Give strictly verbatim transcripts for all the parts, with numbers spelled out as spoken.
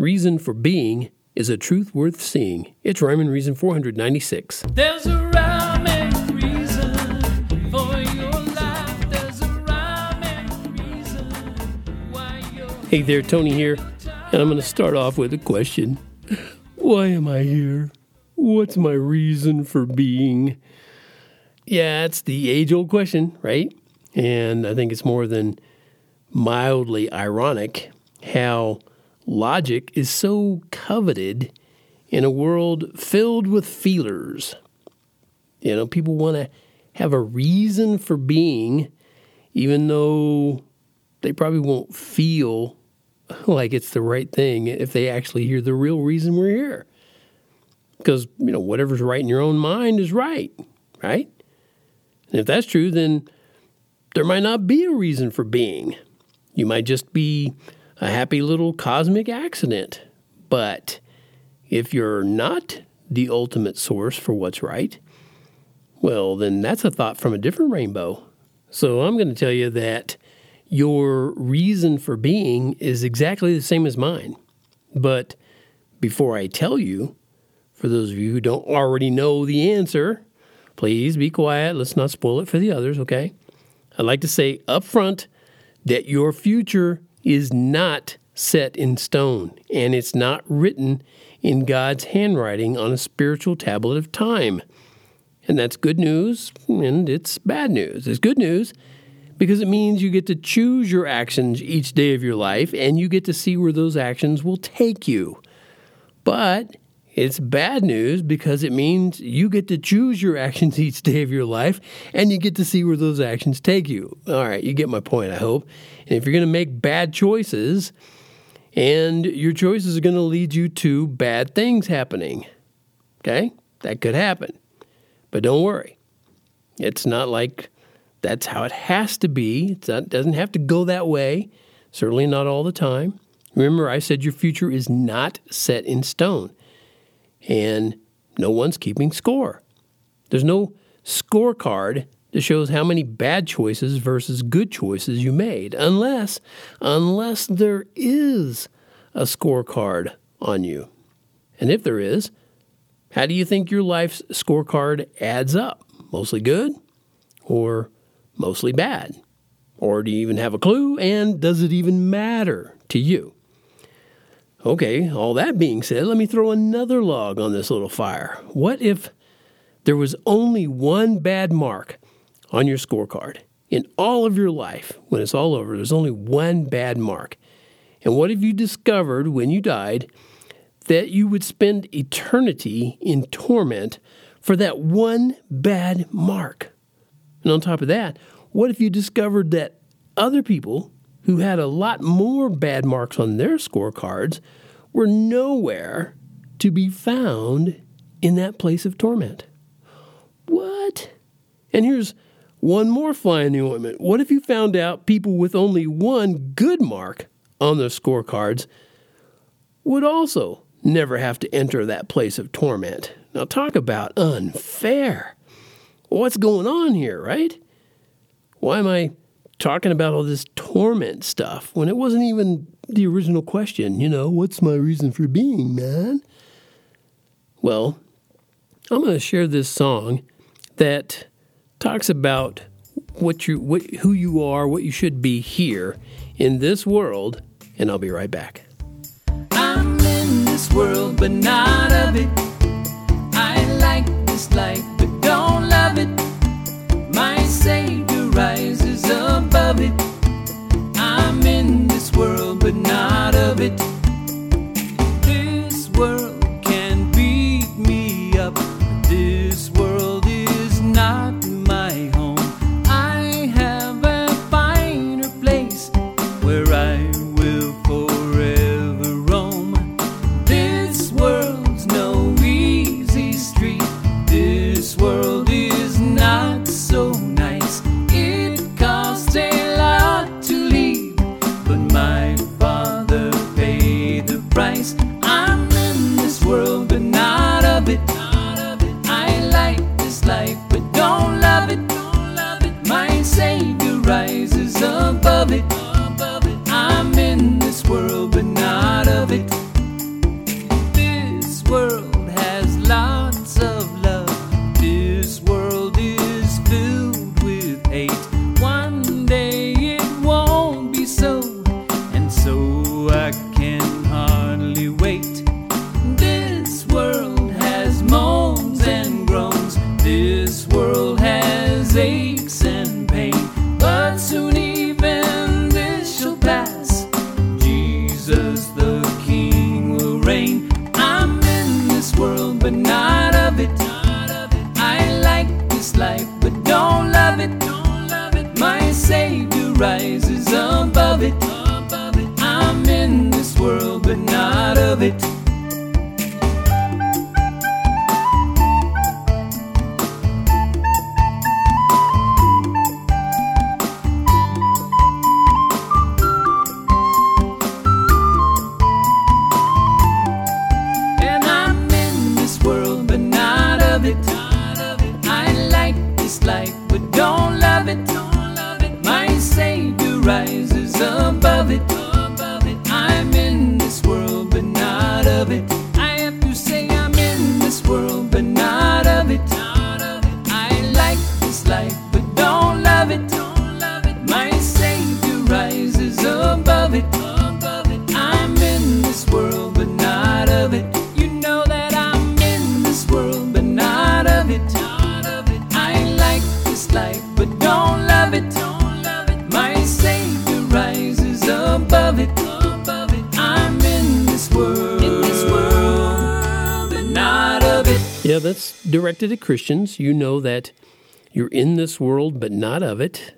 Reason for being is a truth worth seeing. It's Rhyme and Reason four hundred ninety-six. There's a rhyme and reason for your life. There's a rhyme and reason why you're... Hey there, Tony here, and I'm going to start off with a question. Why am I here? What's my reason for being? Yeah, it's the age-old question, right? And I think it's more than mildly ironic how logic is so coveted in a world filled with feelers. You know, people want to have a reason for being, even though they probably won't feel like it's the right thing if they actually hear the real reason we're here. Because, you know, whatever's right in your own mind is right, right? And if that's true, then there might not be a reason for being. You might just be a happy little cosmic accident. But if you're not the ultimate source for what's right, well, then that's a thought from a different rainbow. So I'm going to tell you that your reason for being is exactly the same as mine. But before I tell you, for those of you who don't already know the answer, please be quiet. Let's not spoil it for the others, okay? I'd like to say up front that your future is not set in stone, and it's not written in God's handwriting on a spiritual tablet of time. And that's good news, and it's bad news. It's good news because it means you get to choose your actions each day of your life, and you get to see where those actions will take you. But it's bad news because it means you get to choose your actions each day of your life, and you get to see where those actions take you. All right, you get my point, I hope. And if you're going to make bad choices, and your choices are going to lead you to bad things happening, okay? That could happen. But don't worry. It's not like that's how it has to be. It's not, it doesn't have to go that way, certainly not all the time. Remember, I said your future is not set in stone. And no one's keeping score. There's no scorecard that shows how many bad choices versus good choices you made, unless, unless there is a scorecard on you. And if there is, how do you think your life's scorecard adds up? Mostly good or mostly bad? Or do you even have a clue? And does it even matter to you? Okay, all that being said, let me throw another log on this little fire. What if there was only one bad mark on your scorecard? In all of your life, when it's all over, there's only one bad mark. And what if you discovered when you died that you would spend eternity in torment for that one bad mark? And on top of that, what if you discovered that other people who had a lot more bad marks on their scorecards were nowhere to be found in that place of torment? What? And here's one more fly in the ointment. What if you found out people with only one good mark on their scorecards would also never have to enter that place of torment? Now talk about unfair. What's going on here, right? Why am I talking about all this torment stuff when it wasn't even the original question? You know, what's my reason for being, man? Well, I'm going to share this song that talks about what you, what, who you are, what you should be here in this world, and I'll be right back. I'm in this world, but not of it. I like this life, but don't love it. My Savior rises above it. I'm in this world, but not of it. This world can beat me up. This world is not my home. I have a finer place where I will forever roam. This world's no easy street. This world is not so nice. I'm in this world, but not of it. I like this life, but don't love it. My Savior rises above it. I'm in this world, but not of it. out of it. And I'm in this world, but not of it. I like this life, but don't love it. My Savior rises above it. I'm in this world, but not of it. I have to say I'm in this world, but not of it. I like this life, but don't love it. My Savior rises above it. I'm in this world, but not of it. You know that I'm in this world, but not of it. I like this life, but don't love it. My Savior rises above it. Yeah, that's directed at Christians. You know that you're in this world, but not of it.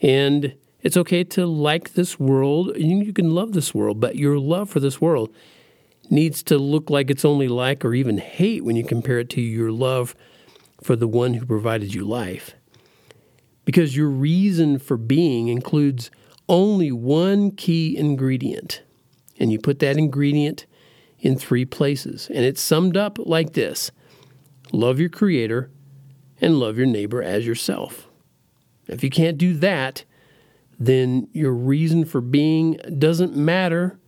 And it's okay to like this world. You can love this world, but your love for this world needs to look like it's only like or even hate when you compare it to your love for the one who provided you life. Because your reason for being includes only one key ingredient. And you put that ingredient in three places. And it's summed up like this: love your Creator and love your neighbor as yourself. If you can't do that, then your reason for being doesn't matter,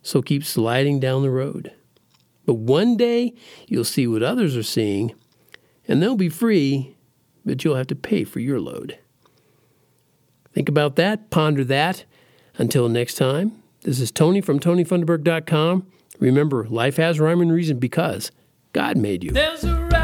so keep sliding down the road. But one day, you'll see what others are seeing, and they'll be free, but you'll have to pay for your load. Think about that, ponder that. Until next time, this is Tony from Tony Funderburg dot com. Remember, life has rhyme and reason because God made you. There's a